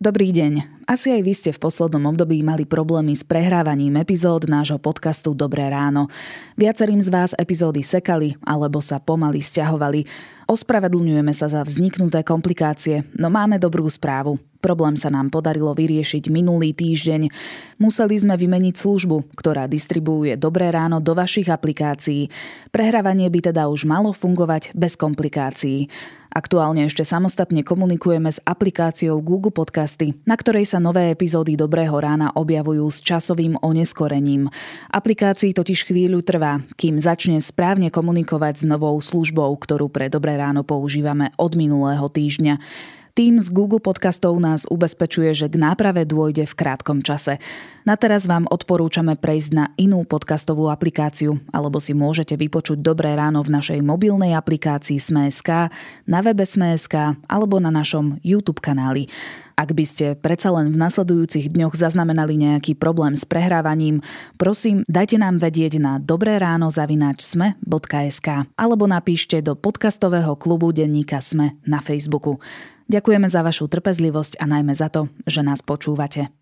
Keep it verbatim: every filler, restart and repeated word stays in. Dobrý deň. Asi aj vy ste v poslednom období mali problémy s prehrávaním epizód nášho podcastu Dobré ráno. Viacerým z vás epizódy sekali alebo sa pomaly sťahovali. Ospravedlňujeme sa za vzniknuté komplikácie, no máme dobrú správu. Problém sa nám podarilo vyriešiť minulý týždeň. Museli sme vymeniť službu, ktorá distribuuje Dobré ráno do vašich aplikácií. Prehrávanie by teda už malo fungovať bez komplikácií. Aktuálne ešte samostatne komunikujeme s aplikáciou Google Podcasty, na ktorej sa nové epizódy Dobrého rána objavujú s časovým oneskorením. Aplikácii totiž chvíľu trvá, kým začne správne komunikovať s novou službou, ktorú pre Dobré ráno používame od minulého týždňa. Tým z Google Podcastov nás ubezpečuje, že k náprave dôjde v krátkom čase. Na teraz vám odporúčame prejsť na inú podcastovú aplikáciu, alebo si môžete vypočuť Dobré ráno v našej mobilnej aplikácii Sme.sk, na webe Sme.sk alebo na našom YouTube kanáli. Ak by ste predsa len v nasledujúcich dňoch zaznamenali nejaký problém s prehrávaním, prosím, dajte nám vedieť na dobré ráno zavináč sme bodka es ká alebo napíšte do podcastového klubu denníka Sme na Facebooku. Ďakujeme za vašu trpezlivosť a najmä za to, že nás počúvate.